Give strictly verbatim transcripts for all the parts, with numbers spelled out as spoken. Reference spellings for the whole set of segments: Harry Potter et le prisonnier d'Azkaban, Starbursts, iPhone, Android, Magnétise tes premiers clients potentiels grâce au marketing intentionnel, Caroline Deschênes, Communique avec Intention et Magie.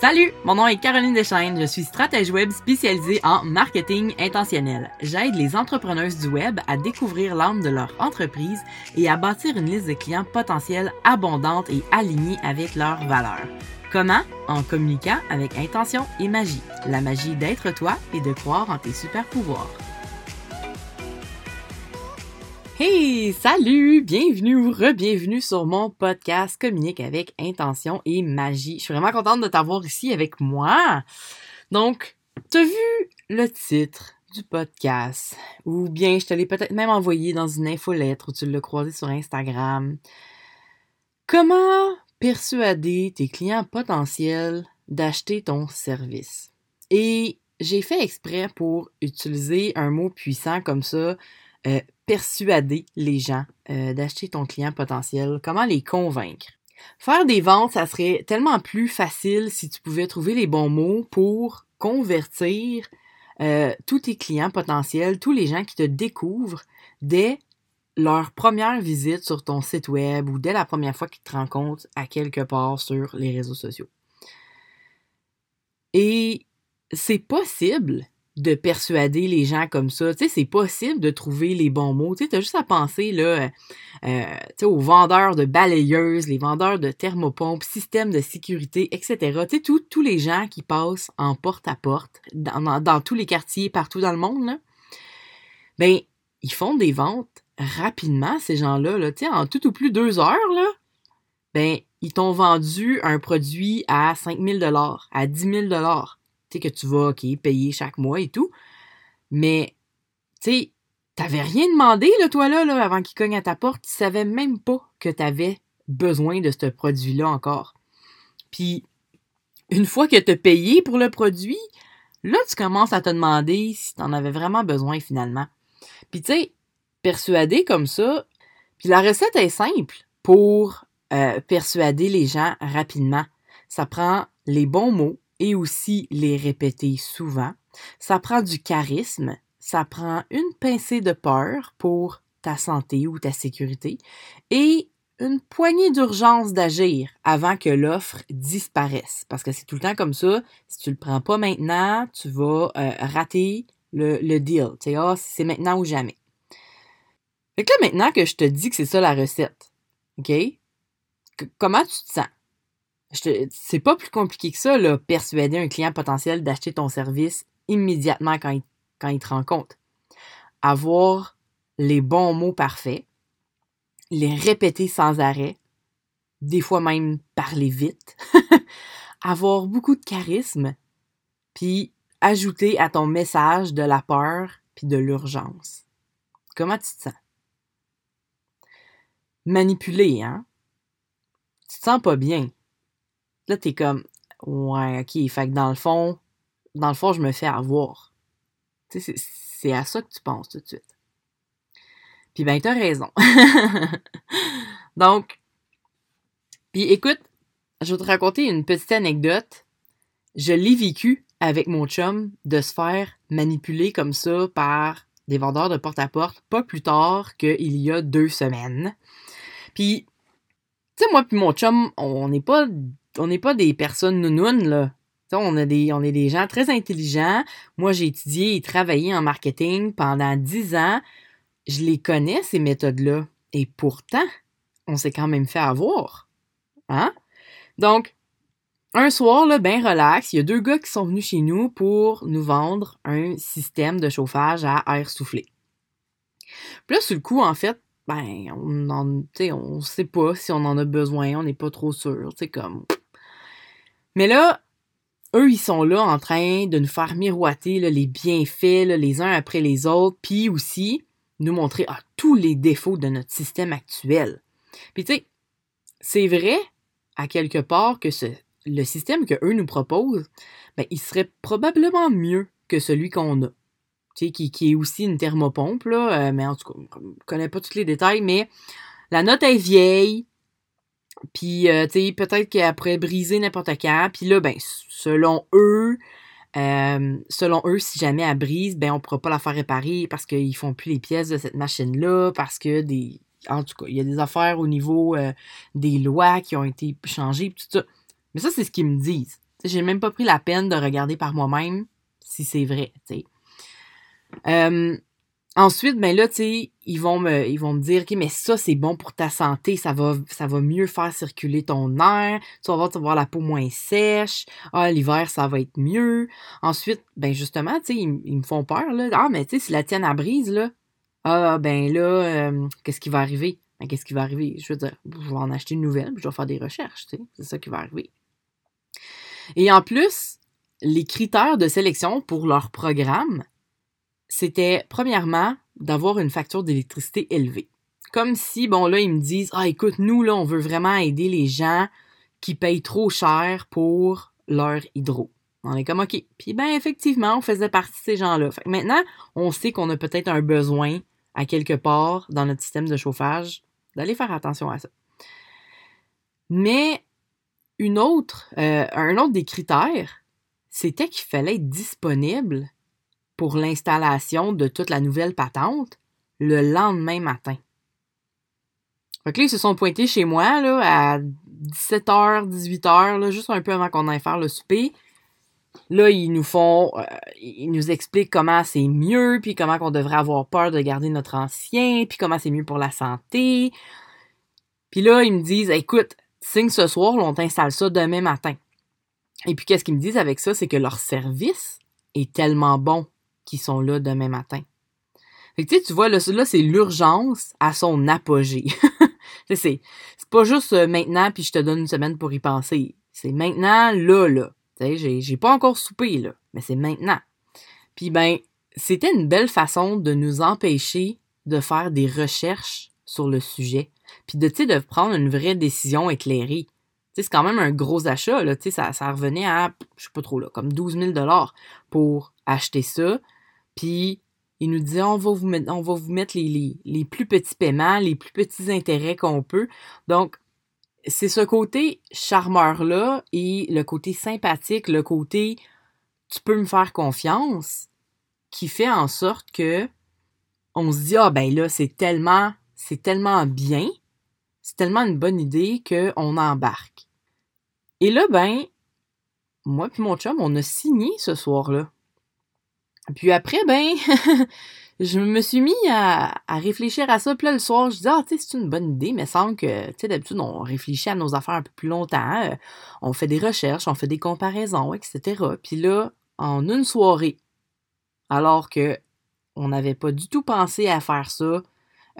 Salut, mon nom est Caroline Deschênes, je suis stratège web spécialisée en marketing intentionnel. J'aide les entrepreneuses du web à découvrir l'âme de leur entreprise et à bâtir une liste de clients potentiels abondante et alignée avec leurs valeurs. Comment? En communiquant avec intention et magie. La magie d'être toi et de croire en tes super pouvoirs. Hey! Salut! Bienvenue ou re-bienvenue sur mon podcast Communique avec Intention et Magie. Je suis vraiment contente de t'avoir ici avec moi. Donc, t'as vu le titre du podcast? Ou bien, je te l'ai peut-être même envoyé dans une infolettre ou tu l'as croisé sur Instagram. Comment persuader tes clients potentiels d'acheter ton service? Et j'ai fait exprès pour utiliser un mot puissant comme ça, euh, persuader les gens euh, d'acheter ton client potentiel, comment les convaincre. Faire des ventes, ça serait tellement plus facile si tu pouvais trouver les bons mots pour convertir euh, tous tes clients potentiels, tous les gens qui te découvrent dès leur première visite sur ton site web ou dès la première fois qu'ils te rencontrent à quelque part sur les réseaux sociaux. Et c'est possible de persuader les gens comme ça. Tu sais, c'est possible de trouver les bons mots. Tu sais, t'as juste à penser là, euh, tu sais, aux vendeurs de balayeuses, les vendeurs de thermopompes, systèmes de sécurité, et cetera. Tu sais, tous tous les gens qui passent en porte-à-porte, dans, dans, dans tous les quartiers, partout dans le monde, là, ben, ils font des ventes rapidement, ces gens-là. Là, tu sais, en tout ou plus deux heures, là, ben, ils t'ont vendu un produit à cinq mille dollars, à dix mille dollars. Que tu vas ok payer chaque mois et tout, mais tu sais, t'avais rien demandé là, toi là, là avant qu'il cogne à ta porte, tu savais même pas que t'avais besoin de ce produit-là encore. Puis une fois que t'as payé pour le produit, là tu commences à te demander si t'en avais vraiment besoin finalement. Puis tu sais, persuader comme ça, puis la recette est simple pour euh, persuader les gens rapidement. Ça prend les bons mots, et aussi les répéter souvent. Ça prend du charisme, ça prend une pincée de peur pour ta santé ou ta sécurité et une poignée d'urgence d'agir avant que l'offre disparaisse. Parce que c'est tout le temps comme ça, si tu ne le prends pas maintenant, tu vas euh, rater le, le deal. Tu sais, ah, c'est maintenant ou jamais. Fait que là, maintenant que je te dis que c'est ça la recette, OK? Que, comment tu te sens? Je te, c'est pas plus compliqué que ça, là, persuader un client potentiel d'acheter ton service immédiatement quand il, quand il te rencontre. Avoir les bons mots parfaits, les répéter sans arrêt, des fois même parler vite, avoir beaucoup de charisme, puis ajouter à ton message de la peur puis de l'urgence. Comment tu te sens? Manipuler, hein? Tu te sens pas bien. Là, t'es comme, ouais, ok, fait que dans le fond, dans le fond, je me fais avoir. Tu sais, c'est, c'est à ça que tu penses tout de suite. Puis ben, t'as raison. Donc, puis écoute, je vais te raconter une petite anecdote. Je l'ai vécu avec mon chum de se faire manipuler comme ça par des vendeurs de porte-à-porte pas plus tard qu'il y a deux semaines. Puis, tu sais, moi puis mon chum, on n'est pas... On n'est pas des personnes nounounes, là. On, a des, on est des gens très intelligents. Moi, j'ai étudié et travaillé en marketing pendant dix ans. Je les connais, ces méthodes-là. Et pourtant, on s'est quand même fait avoir. Hein? Donc, un soir, là, ben relax, il y a deux gars qui sont venus chez nous pour nous vendre un système de chauffage à air soufflé. Puis là, sur le coup, en fait, ben, on en, t'sais, on sait pas si on en a besoin. On n'est pas trop sûr. T'sais, comme... Mais là, eux, ils sont là en train de nous faire miroiter là, les bienfaits là, les uns après les autres, puis aussi nous montrer ah, tous les défauts de notre système actuel. Puis tu sais, c'est vrai, à quelque part, que ce, le système qu'eux nous proposent, ben, il serait probablement mieux que celui qu'on a, tu sais, qui, qui est aussi une thermopompe, là, euh, mais en tout cas, on ne connaît pas tous les détails, mais la note est vieille, puis, euh, tu sais, peut-être qu'elle pourrait briser n'importe quand. Puis là, ben, selon eux, euh, selon eux, si jamais elle brise, ben, on pourra pas la faire réparer parce qu'ils font plus les pièces de cette machine-là, parce que des En tout cas, il y a des affaires au niveau euh, des lois qui ont été changées, tout ça. Mais ça, c'est ce qu'ils me disent. T'sais, j'ai même pas pris la peine de regarder par moi-même si c'est vrai, tu sais. Euh, ensuite, ben là, tu sais, ils vont me, ils vont me dire, OK, mais ça, c'est bon pour ta santé, ça va, ça va mieux faire circuler ton air, tu vas avoir, tu vas avoir la peau moins sèche, ah, l'hiver, ça va être mieux. Ensuite, ben justement, tu sais, ils, ils me font peur, là. Ah, mais tu sais, si la tienne à brise, là, ah, ben là, euh, qu'est-ce qui va arriver? Ben, qu'est-ce qui va arriver? Je veux dire, je vais en acheter une nouvelle, puis je vais faire des recherches, tu sais, c'est ça qui va arriver. Et en plus, les critères de sélection pour leur programme, c'était premièrement d'avoir une facture d'électricité élevée. Comme si, bon là, ils me disent « Ah, écoute, nous, là, on veut vraiment aider les gens qui payent trop cher pour leur hydro. » On est comme « OK. » Puis ben effectivement, on faisait partie de ces gens-là. Fait que maintenant, on sait qu'on a peut-être un besoin à quelque part dans notre système de chauffage d'aller faire attention à ça. Mais une autre, euh, un autre des critères, c'était qu'il fallait être disponible pour l'installation de toute la nouvelle patente le lendemain matin. Fait que là, ils se sont pointés chez moi là, à dix-sept heures, dix-huit heures, là, juste un peu avant qu'on aille faire le souper. Là, ils nous font, euh, ils nous expliquent comment c'est mieux, puis comment on devrait avoir peur de garder notre ancien, puis comment c'est mieux pour la santé. Puis là, ils me disent, écoute, signe ce soir, là, on t'installe ça demain matin. Et puis, qu'est-ce qu'ils me disent avec ça? C'est que leur service est tellement bon qu'ils sont là demain matin. Fait que tu sais, tu vois, là, c'est l'urgence à son apogée. c'est, c'est pas juste maintenant, puis je te donne une semaine pour y penser. C'est maintenant, là, là. J'ai, j'ai pas encore soupé, là, mais c'est maintenant. Puis ben, c'était une belle façon de nous empêcher de faire des recherches sur le sujet, puis de, de prendre une vraie décision éclairée. T'sais, c'est quand même un gros achat, là, ça, ça revenait à, je sais pas trop, là, comme douze mille dollars pour acheter ça. Puis ils nous disaient, on va vous mettre, on va vous mettre les, les, les plus petits paiements, les plus petits intérêts qu'on peut. Donc, c'est ce côté charmeur-là et le côté sympathique, le côté « tu peux me faire confiance » qui fait en sorte que on se dit « ah ben là, c'est tellement, c'est tellement bien, c'est tellement une bonne idée qu'on embarque ». Et là, ben, moi puis mon chum, on a signé ce soir-là. Puis après, ben, je me suis mis à, à réfléchir à ça. Puis là, le soir, je disais, ah, tu sais, c'est une bonne idée, mais il semble que, tu sais, d'habitude, on réfléchit à nos affaires un peu plus longtemps. Euh, on fait des recherches, on fait des comparaisons, et cetera. Puis là, en une soirée, alors que on n'avait pas du tout pensé à faire ça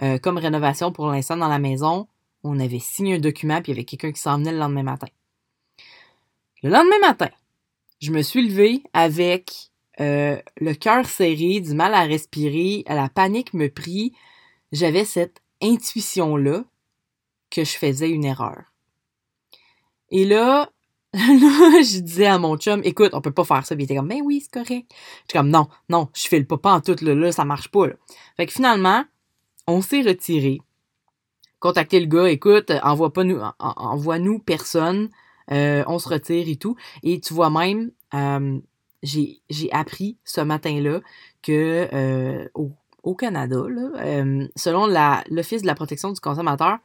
euh, comme rénovation pour l'instant dans la maison, on avait signé un document, puis il y avait quelqu'un qui s'en venait le lendemain matin. Le lendemain matin, je me suis levée avec Euh, le cœur serré, du mal à respirer, la panique me prit. J'avais cette intuition-là que je faisais une erreur. Et là, là je disais à mon chum, écoute, on peut pas faire ça. Puis il était comme, ben oui, c'est correct. J'étais comme, non, non, je file pas, pas en tout, là, là, ça marche pas. Là. Fait que finalement, on s'est retiré. Contacté le gars, écoute, envoie pas nous, envoie-nous personne, euh, on se retire et tout. Et tu vois même, euh, J'ai, j'ai appris ce matin-là que euh, au, au Canada, là, euh, selon la, l'Office de la protection du consommateur,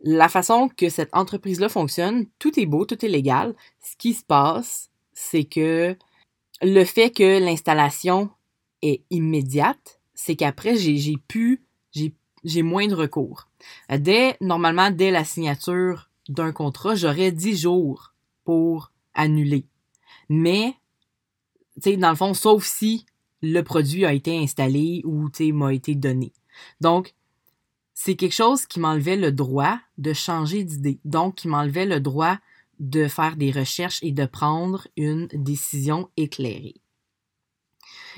la façon que cette entreprise-là fonctionne, tout est beau, tout est légal. Ce qui se passe, c'est que le fait que l'installation est immédiate, c'est qu'après, j'ai, j'ai pu, j'ai, j'ai moins de recours. Dès, normalement, dès la signature d'un contrat, j'aurais dix jours pour annuler. Mais t'sais, dans le fond, sauf si le produit a été installé ou t'sais, m'a été donné. Donc, c'est quelque chose qui m'enlevait le droit de changer d'idée. Donc, qui m'enlevait le droit de faire des recherches et de prendre une décision éclairée.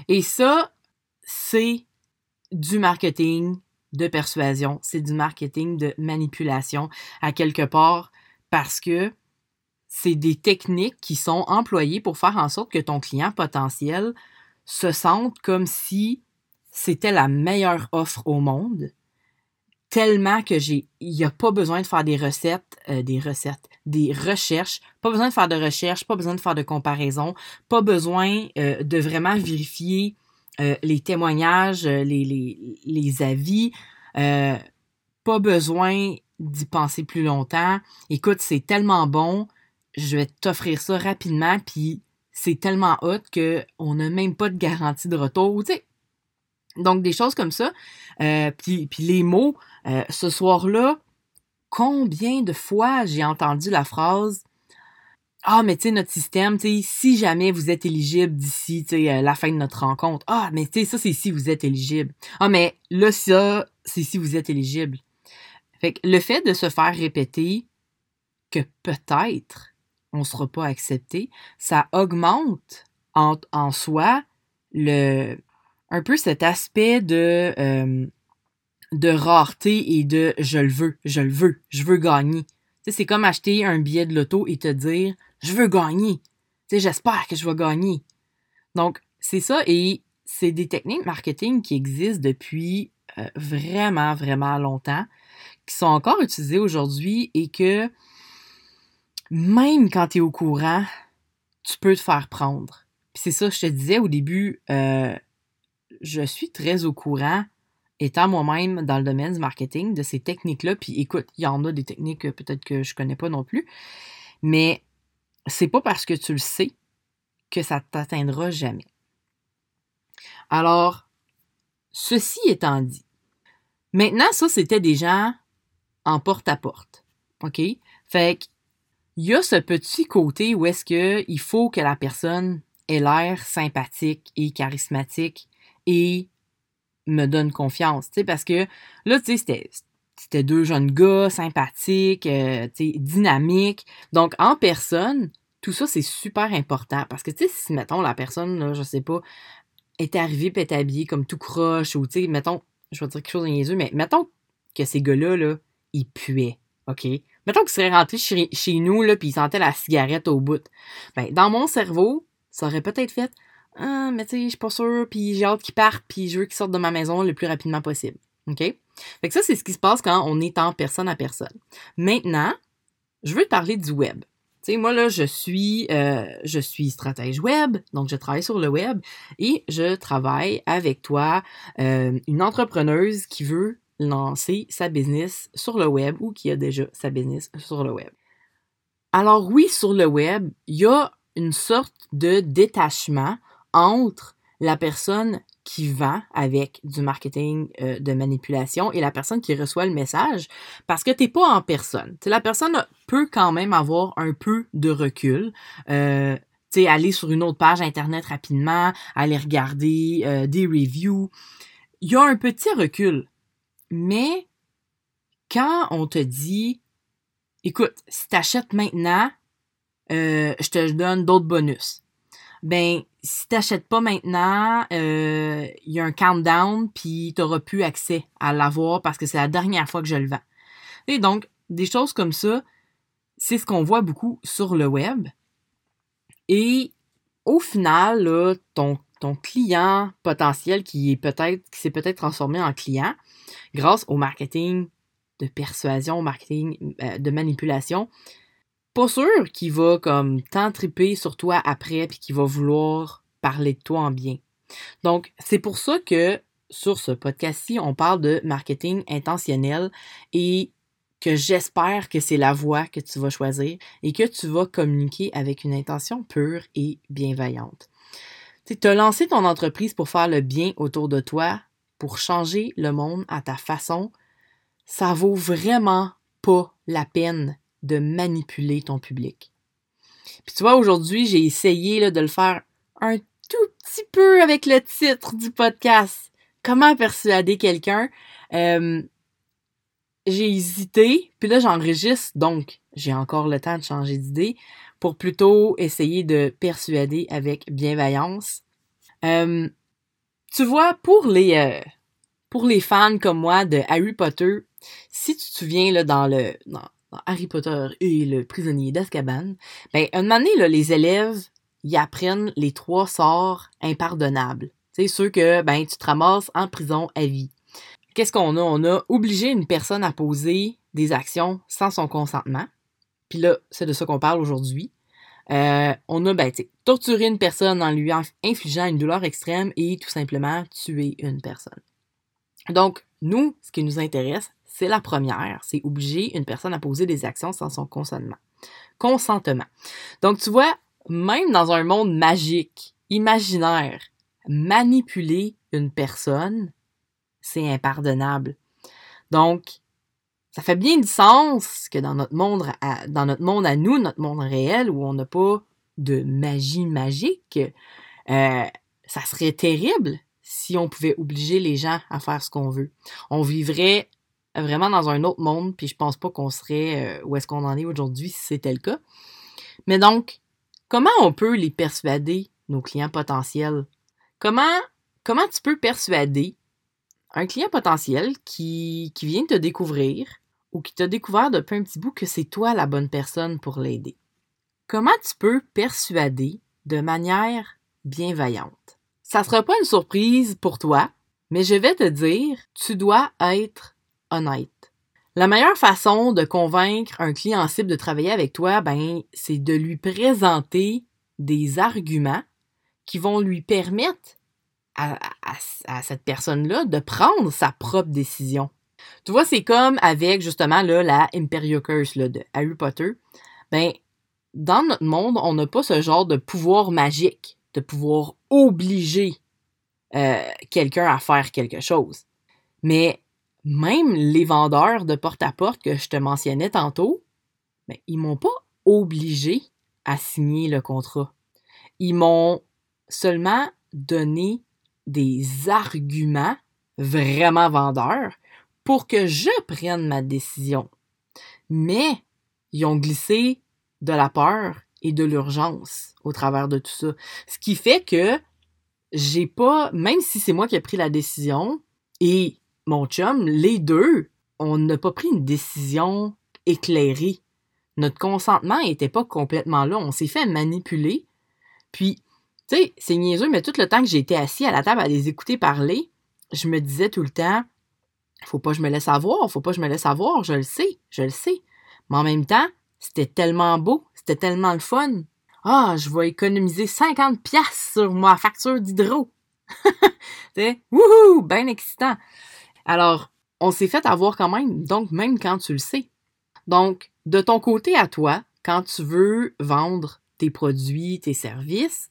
Et ça, c'est du marketing de persuasion. C'est du marketing de manipulation à quelque part parce que c'est des techniques qui sont employées pour faire en sorte que ton client potentiel se sente comme si c'était la meilleure offre au monde, tellement que j'ai, il n'y a pas besoin de faire des recettes, euh, des recettes, des recherches, pas besoin de faire de recherches, pas besoin de faire de comparaisons, pas besoin euh, de vraiment vérifier euh, les témoignages, les, les, les avis, euh, pas besoin d'y penser plus longtemps. Écoute, c'est tellement bon, je vais t'offrir ça rapidement, puis c'est tellement hot qu'on n'a même pas de garantie de retour, tu sais. Donc, des choses comme ça. Euh, puis, puis les mots, euh, ce soir-là, combien de fois j'ai entendu la phrase « Ah, mais tu sais, notre système, tu sais, si jamais vous êtes éligible d'ici, tu sais, euh, la fin de notre rencontre. Ah, mais tu sais, ça, c'est si vous êtes éligible. Ah, mais là, ça, c'est si vous êtes éligible. » Fait que le fait de se faire répéter que peut-être on ne sera pas accepté, ça augmente en, en soi le... un peu cet aspect de, euh, de rareté et de « je le veux, je le veux, je veux gagner ». Tu sais, c'est comme acheter un billet de loto et te dire « je veux gagner ». Tu sais, j'espère que je vais gagner. Donc, c'est ça et c'est des techniques marketing qui existent depuis euh, vraiment, vraiment longtemps, qui sont encore utilisées aujourd'hui et que même quand tu es au courant, tu peux te faire prendre. Puis c'est ça, je te disais au début... Euh, je suis très au courant, étant moi-même dans le domaine du marketing, de ces techniques-là. Puis écoute, il y en a des techniques que peut-être que je connais pas non plus. Mais c'est pas parce que tu le sais que ça t'atteindra jamais. Alors, ceci étant dit, maintenant, ça, c'était des gens en porte-à-porte. OK? Fait qu'il y a ce petit côté où est-ce qu'il faut que la personne ait l'air sympathique et charismatique et me donne confiance, tu sais, parce que là, tu sais, c'était, c'était deux jeunes gars sympathiques, euh, tu sais, dynamiques. Donc, en personne, tout ça, c'est super important parce que, tu sais, si, mettons, la personne, là, je sais pas, est arrivée pis est habillée comme tout croche ou, tu sais, mettons, je vais dire quelque chose de niaiseux, mais mettons que ces gars-là, là, ils puaient, OK? Mettons qu'ils seraient rentrés chez, chez nous, là, pis ils sentaient la cigarette au bout. Ben, dans mon cerveau, ça aurait peut-être fait... « Ah, mais tu sais, je suis pas sûre, puis j'ai hâte qu'ils partent, puis je veux qu'ils sortent de ma maison le plus rapidement possible. » OK? Fait que ça, c'est ce qui se passe quand on est en personne à personne. Maintenant, je veux te parler du web. Tu sais, moi, là, je suis, euh, je suis stratège web, donc je travaille sur le web, et je travaille avec toi, euh, une entrepreneuse qui veut lancer sa business sur le web ou qui a déjà sa business sur le web. Alors oui, sur le web, il y a une sorte de détachement entre la personne qui vend avec du marketing euh, de manipulation et la personne qui reçoit le message parce que t'es pas en personne. T'sais, la personne peut quand même avoir un peu de recul, euh, t'sais, aller sur une autre page internet rapidement, aller regarder euh, des reviews. Il y a un petit recul, mais quand on te dit « Écoute, si t'achètes maintenant, euh, je te donne d'autres bonus », ben, si t'achètes pas maintenant, il euh, y a un countdown, puis t'auras plus accès à l'avoir parce que c'est la dernière fois que je le vends. Et donc, des choses comme ça, c'est ce qu'on voit beaucoup sur le web. Et au final, là, ton, ton client potentiel qui est peut-être, qui s'est peut-être transformé en client grâce au marketing de persuasion, au marketing euh, de manipulation, pas sûr qu'il va comme t'entriper sur toi après puis qu'il va vouloir parler de toi en bien. Donc, c'est pour ça que sur ce podcast-ci, on parle de marketing intentionnel et que j'espère que c'est la voie que tu vas choisir et que tu vas communiquer avec une intention pure et bienveillante. Tu as lancé ton entreprise pour faire le bien autour de toi, pour changer le monde à ta façon. Ça vaut vraiment pas la peine de manipuler ton public. Puis tu vois, aujourd'hui, j'ai essayé là, de le faire un tout petit peu avec le titre du podcast. Comment persuader quelqu'un? Euh, j'ai hésité, puis là, j'enregistre, donc j'ai encore le temps de changer d'idée pour plutôt essayer de persuader avec bienveillance. Euh, tu vois, pour les, euh, pour les fans comme moi de Harry Potter, si tu te souviens là, dans le... Dans, Harry Potter et le prisonnier d'Azkaban, ben, un moment donné, là, les élèves, ils apprennent les trois sorts impardonnables. Tu sais, ceux que, ben, tu te ramasses en prison à vie. Qu'est-ce qu'on a? On a obligé une personne à poser des actions sans son consentement. Puis là, c'est de ça qu'on parle aujourd'hui. Euh, on a, ben, tu sais, torturer une personne en lui infligeant une douleur extrême et tout simplement tuer une personne. Donc, nous, ce qui nous intéresse, c'est la première. C'est obliger une personne à poser des actions sans son consentement. Consentement. Donc, tu vois, même dans un monde magique, imaginaire, manipuler une personne, c'est impardonnable. Donc, ça fait bien du sens que dans notre monde à, dans notre monde à nous, notre monde réel, où on n'a pas de magie magique, euh, ça serait terrible si on pouvait obliger les gens à faire ce qu'on veut. On vivrait vraiment dans un autre monde, puis je pense pas qu'on serait où est-ce qu'on en est aujourd'hui si c'était le cas. Mais donc, comment on peut les persuader, nos clients potentiels? Comment, comment tu peux persuader un client potentiel qui, qui vient te découvrir ou qui t'a découvert depuis un petit bout que c'est toi la bonne personne pour l'aider? Comment tu peux persuader de manière bienveillante? Ça ne sera pas une surprise pour toi, mais je vais te dire, tu dois être honnête. La meilleure façon de convaincre un client cible de travailler avec toi, ben, c'est de lui présenter des arguments qui vont lui permettre à, à, à cette personne-là de prendre sa propre décision. Tu vois, c'est comme avec justement là, la Imperial Curse là, de Harry Potter. Ben, dans notre monde, on n'a pas ce genre de pouvoir magique, de pouvoir obliger euh, quelqu'un à faire quelque chose. Mais même les vendeurs de porte-à-porte que je te mentionnais tantôt, ben, ils m'ont pas obligé à signer le contrat. Ils m'ont seulement donné des arguments vraiment vendeurs pour que je prenne ma décision. Mais ils ont glissé de la peur et de l'urgence au travers de tout ça. Ce qui fait que j'ai pas, même si c'est moi qui ai pris la décision et mon chum, les deux, on n'a pas pris une décision éclairée. Notre consentement n'était pas complètement là. On s'est fait manipuler. Puis, tu sais, c'est niaiseux, mais tout le temps que j'étais assis à la table à les écouter parler, je me disais tout le temps, faut pas que je me laisse avoir, faut pas que je me laisse avoir, je le sais, je le sais. Mais en même temps, c'était tellement beau, c'était tellement le fun. Ah, je vais économiser cinquante piastres sur ma facture d'hydro. T'sais, wouhou, ben excitant. Alors, on s'est fait avoir quand même, donc même quand tu le sais. Donc, de ton côté à toi, quand tu veux vendre tes produits, tes services,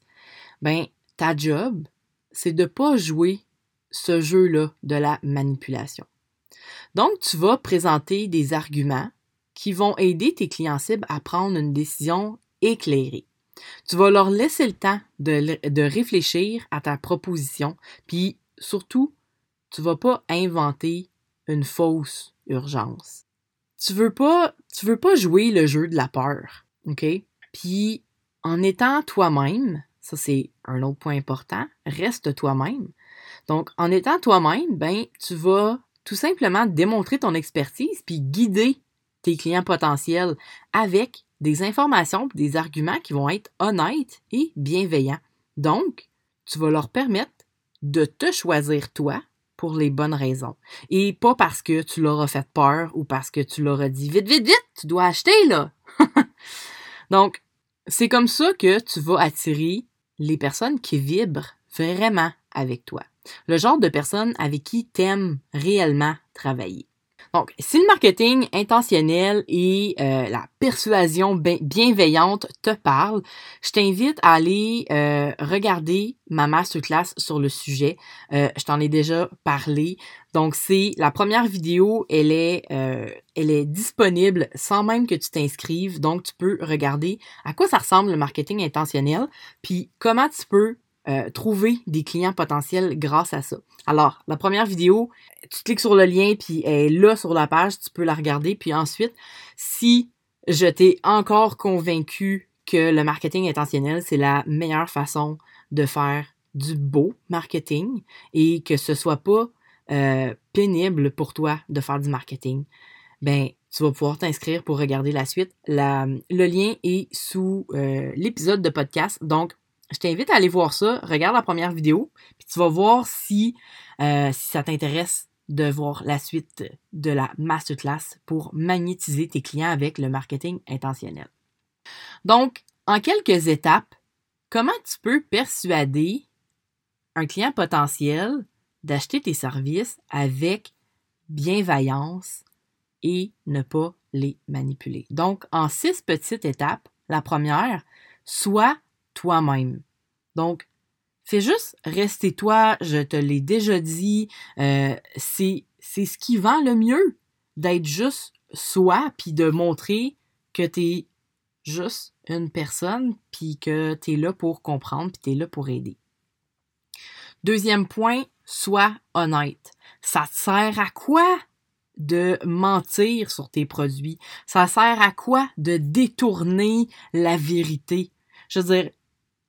ben, ta job, c'est de pas jouer ce jeu-là de la manipulation. Donc, tu vas présenter des arguments qui vont aider tes clients cibles à prendre une décision éclairée. Tu vas leur laisser le temps de, de réfléchir à ta proposition, puis surtout, tu ne vas pas inventer une fausse urgence. Tu ne veux pas, tu veux pas jouer le jeu de la peur, OK? Puis, en étant toi-même, ça c'est un autre point important, reste toi-même. Donc, en étant toi-même, ben, tu vas tout simplement démontrer ton expertise puis guider tes clients potentiels avec des informations, des arguments qui vont être honnêtes et bienveillants. Donc, tu vas leur permettre de te choisir toi pour les bonnes raisons. Et pas parce que tu leur as fait peur ou parce que tu leur as dit « Vite, vite, vite, tu dois acheter, là! » Donc, c'est comme ça que tu vas attirer les personnes qui vibrent vraiment avec toi. Le genre de personnes avec qui tu aimes réellement travailler. Donc, si le marketing intentionnel et euh, la persuasion bienveillante te parlent, je t'invite à aller euh, regarder ma masterclass sur le sujet. Euh, je t'en ai déjà parlé. Donc, c'est la première vidéo, elle est, euh, elle est disponible sans même que tu t'inscrives. Donc, tu peux regarder à quoi ça ressemble le marketing intentionnel, puis comment tu peux Euh, trouver des clients potentiels grâce à ça. Alors, la première vidéo, tu cliques sur le lien, puis elle est là sur la page, tu peux la regarder, puis ensuite, si je t'ai encore convaincu que le marketing intentionnel, c'est la meilleure façon de faire du beau marketing et que ce soit pas euh, pénible pour toi de faire du marketing, ben, tu vas pouvoir t'inscrire pour regarder la suite. La, le lien est sous euh, l'épisode de podcast, donc je t'invite à aller voir ça, regarde la première vidéo, puis tu vas voir si, euh, si ça t'intéresse de voir la suite de la masterclass pour magnétiser tes clients avec le marketing intentionnel. Donc, en quelques étapes, comment tu peux persuader un client potentiel d'acheter tes services avec bienveillance et ne pas les manipuler. Donc, en six petites étapes, la première, sois toi-même. Donc, c'est juste rester toi, je te l'ai déjà dit, euh, c'est, c'est ce qui vend le mieux, d'être juste soi, puis de montrer que t'es juste une personne, puis que t'es là pour comprendre, puis t'es là pour aider. Deuxième point, sois honnête. Ça te sert à quoi de mentir sur tes produits? Ça sert à quoi de détourner la vérité? Je veux dire,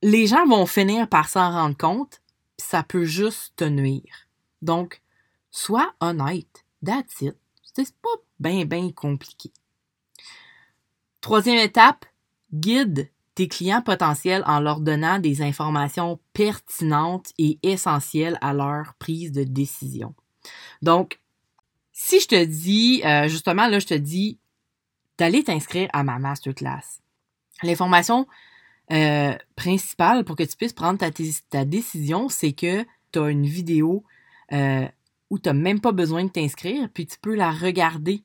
les gens vont finir par s'en rendre compte, puis ça peut juste te nuire. Donc, sois honnête. That's it. C'est pas bien, bien compliqué. Troisième étape, guide tes clients potentiels en leur donnant des informations pertinentes et essentielles à leur prise de décision. Donc, si je te dis, euh, justement, là, je te dis d'aller t'inscrire à ma masterclass, l'information euh, principale pour que tu puisses prendre ta, t- ta décision, c'est que tu as une vidéo euh, où tu n'as même pas besoin de t'inscrire, puis tu peux la regarder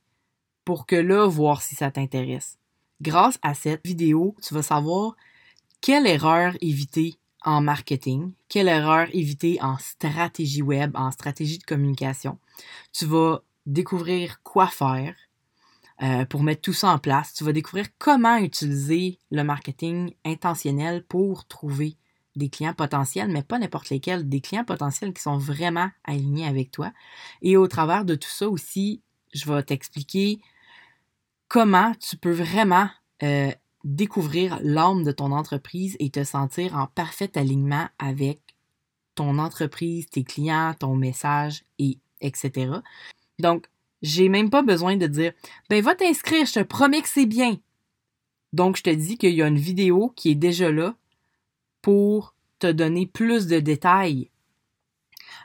pour que là, voir si ça t'intéresse. Grâce à cette vidéo, tu vas savoir quelle erreur éviter en marketing, quelle erreur éviter en stratégie web, en stratégie de communication. Tu vas découvrir quoi faire euh, pour mettre tout ça en place. Tu vas découvrir comment utiliser le marketing intentionnel pour trouver des clients potentiels, mais pas n'importe lesquels, des clients potentiels qui sont vraiment alignés avec toi. Et au travers de tout ça aussi, je vais t'expliquer comment tu peux vraiment euh, découvrir l'âme de ton entreprise et te sentir en parfait alignement avec ton entreprise, tes clients, ton message, et etc. Donc, j'ai même pas besoin de dire « Ben, va t'inscrire, je te promets que c'est bien! » Donc, je te dis qu'il y a une vidéo qui est déjà là pour te donner plus de détails,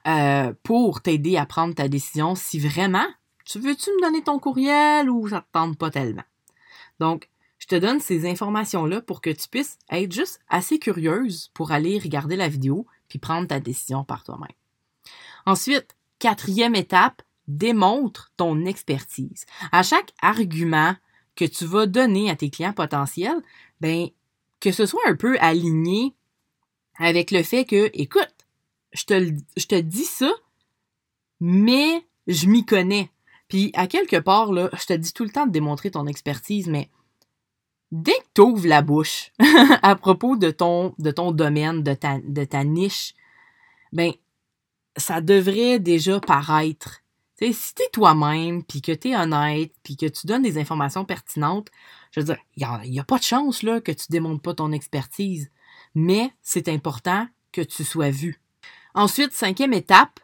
euh, pour t'aider à prendre ta décision si vraiment tu veux-tu me donner ton courriel ou ça ne te tente pas tellement? Donc, je te donne ces informations-là pour que tu puisses être juste assez curieuse pour aller regarder la vidéo puis prendre ta décision par toi-même. Ensuite, quatrième étape, démontre ton expertise. À chaque argument que tu vas donner à tes clients potentiels, bien, que ce soit un peu aligné avec le fait que, écoute, je te, je te dis ça, mais je m'y connais. Puis, à quelque part, là, je te dis tout le temps de démontrer ton expertise, mais dès que tu ouvres la bouche à propos de ton, de ton domaine, de ta, de ta niche, ben ça devrait déjà paraître. Tu sais, si t'es toi-même, puis que t'es honnête, puis que tu donnes des informations pertinentes, je veux dire, il n'y a, a pas de chance là, que tu ne démontres pas ton expertise, mais c'est important que tu sois vu. Ensuite, cinquième étape,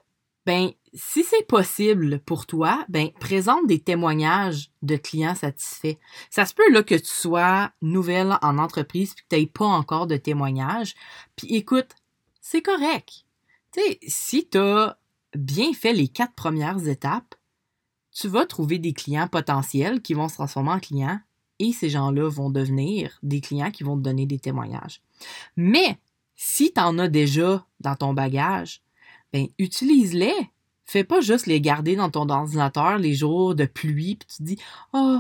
ben si c'est possible pour toi, ben présente des témoignages de clients satisfaits. Ça se peut là que tu sois nouvelle en entreprise puis que tu n'aies pas encore de témoignages. Puis écoute, c'est correct. Tu sais, si tu as bien fait les quatre premières étapes, tu vas trouver des clients potentiels qui vont se transformer en clients et ces gens-là vont devenir des clients qui vont te donner des témoignages. Mais si tu en as déjà dans ton bagage, ben utilise-les. Fais pas juste les garder dans ton ordinateur les jours de pluie, puis tu te dis « Oh,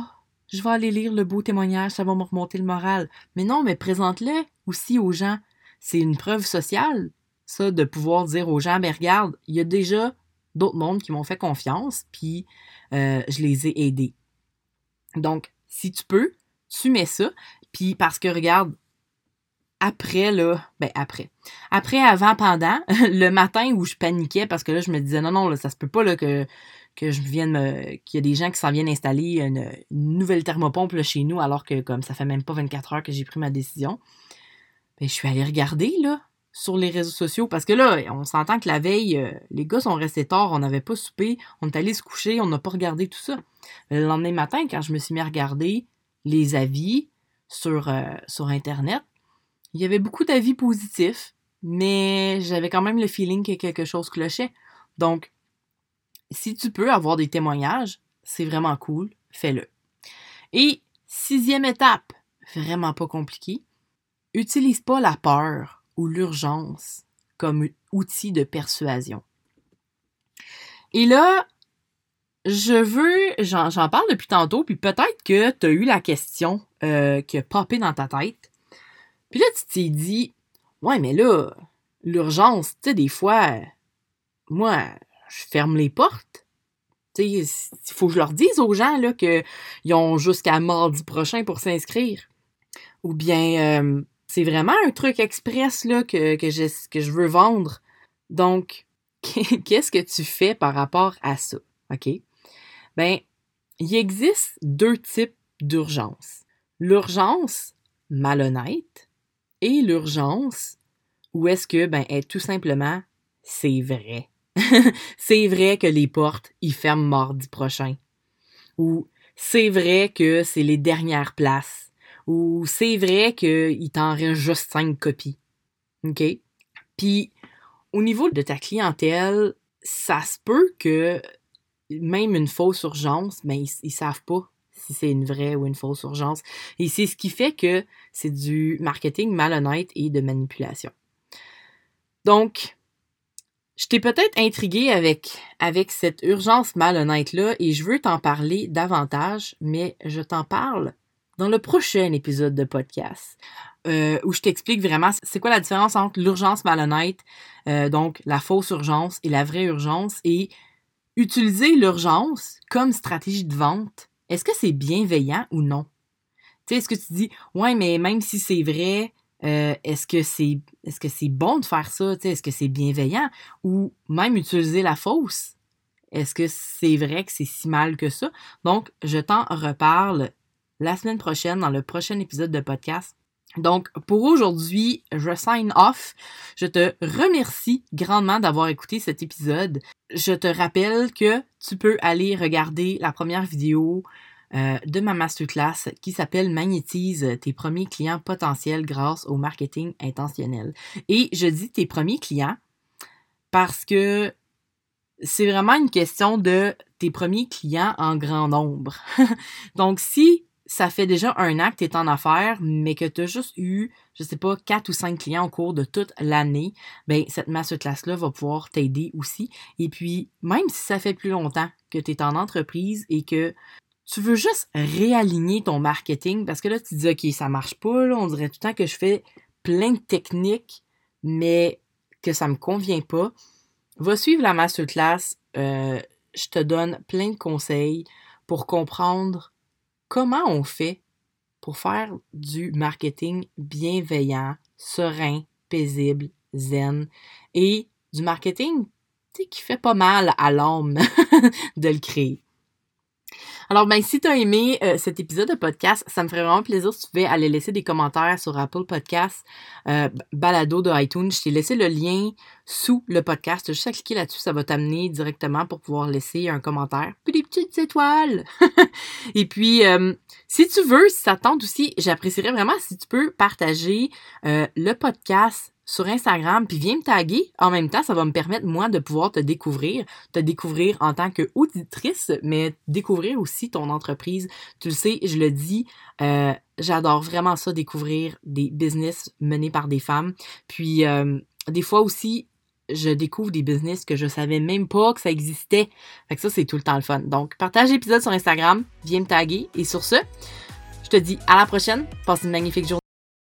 je vais aller lire le beau témoignage, ça va me remonter le moral. » Mais non, mais présente-les aussi aux gens. C'est une preuve sociale, ça, de pouvoir dire aux gens « Mais regarde, il y a déjà d'autres mondes qui m'ont fait confiance, puis euh, je les ai aidés. » Donc, si tu peux, tu mets ça, puis parce que regarde, Après, là, ben après. Après, avant, pendant, le matin où je paniquais parce que là, je me disais non, non, là, ça se peut pas là, que, que je vienne me. Qu'il y a des gens qui s'en viennent installer une, une nouvelle thermopompe là, chez nous, alors que comme ça fait même pas vingt-quatre heures que j'ai pris ma décision. Ben, je suis allée regarder là, sur les réseaux sociaux. Parce que là, on s'entend que la veille, euh, les gars sont restés tard, on n'avait pas soupé, on est allé se coucher, on n'a pas regardé tout ça. Le lendemain matin, quand je me suis mis à regarder les avis sur, euh, sur Internet, il y avait beaucoup d'avis positifs, mais j'avais quand même le feeling que quelque chose clochait. Donc, si tu peux avoir des témoignages, c'est vraiment cool, fais-le. Et sixième étape, vraiment pas compliqué, utilise pas la peur ou l'urgence comme outil de persuasion. Et là, Je veux, j'en, j'en parle depuis tantôt, puis peut-être que tu as eu la question euh, qui a popé dans ta tête. Puis là, tu t'es dit, ouais, mais là, l'urgence, tu sais, des fois, moi, je ferme les portes. Tu sais, il faut que je leur dise aux gens là qu'ils ont jusqu'à mardi prochain pour s'inscrire. Ou bien, euh, c'est vraiment un truc express là que, que, je, que je veux vendre. Donc, qu'est-ce que tu fais par rapport à ça? OK? Ben, il existe deux types d'urgence. L'urgence malhonnête et l'urgence où est-ce que, ben, est tout simplement, c'est vrai. C'est vrai que les portes, ils ferment mardi prochain. Ou c'est vrai que c'est les dernières places. Ou c'est vrai qu'il t'en reste juste cinq copies. OK? Puis, au niveau de ta clientèle, ça se peut que même une fausse urgence, ben, ils, ils savent pas si c'est une vraie ou une fausse urgence. Et c'est ce qui fait que c'est du marketing malhonnête et de manipulation. Donc, je t'ai peut-être intrigué avec, avec cette urgence malhonnête-là et je veux t'en parler davantage, mais je t'en parle dans le prochain épisode de podcast euh, où je t'explique vraiment c'est quoi la différence entre l'urgence malhonnête, euh, donc la fausse urgence et la vraie urgence et utiliser l'urgence comme stratégie de vente, est-ce que c'est bienveillant ou non? Tu sais, est-ce que tu dis, ouais, mais même si c'est vrai, euh, est-ce que c'est, est-ce que c'est bon de faire ça? Tu sais, est-ce que c'est bienveillant? Ou même utiliser la fausse? Est-ce que c'est vrai que c'est si mal que ça? Donc, je t'en reparle la semaine prochaine dans le prochain épisode de podcast. Donc, pour aujourd'hui, je sign off. Je te remercie grandement d'avoir écouté cet épisode. Je te rappelle que tu peux aller regarder la première vidéo euh, de ma masterclass qui s'appelle « Magnétise tes premiers clients potentiels grâce au marketing intentionnel ». Et je dis « tes premiers clients » parce que c'est vraiment une question de tes premiers clients en grand nombre. Donc, si ça fait déjà un an que tu es en affaires, mais que tu as juste eu, je sais pas, quatre ou cinq clients au cours de toute l'année, bien, cette masterclass-là va pouvoir t'aider aussi. Et puis, même si ça fait plus longtemps que tu es en entreprise et que tu veux juste réaligner ton marketing, parce que là, tu te dis, OK, ça marche pas, là, on dirait tout le temps que je fais plein de techniques, mais que ça me convient pas, va suivre la masterclass. Euh, je te donne plein de conseils pour comprendre comment on fait pour faire du marketing bienveillant, serein, paisible, zen et du marketing qui fait pas mal à l'âme de le créer. Alors, ben, si tu as aimé euh, cet épisode de podcast, ça me ferait vraiment plaisir si tu pouvais aller laisser des commentaires sur Apple Podcasts, euh, balado de iTunes. Je t'ai laissé le lien sous le podcast. Juste à cliquer là-dessus, ça va t'amener directement pour pouvoir laisser un commentaire. Puis des petites étoiles! Et puis, euh, si tu veux, si ça te tente aussi, j'apprécierais vraiment si tu peux partager euh, le podcast sur Instagram, puis viens me taguer. En même temps, ça va me permettre, moi, de pouvoir te découvrir, te découvrir en tant qu'auditrice, mais découvrir aussi ton entreprise. Tu le sais, je le dis, euh, j'adore vraiment ça, découvrir des business menés par des femmes. Puis, euh, des fois aussi, je découvre des business que je savais même pas que ça existait. Fait que ça, c'est tout le temps le fun. Donc, partage l'épisode sur Instagram, viens me taguer. Et sur ce, je te dis à la prochaine. Passe une magnifique journée.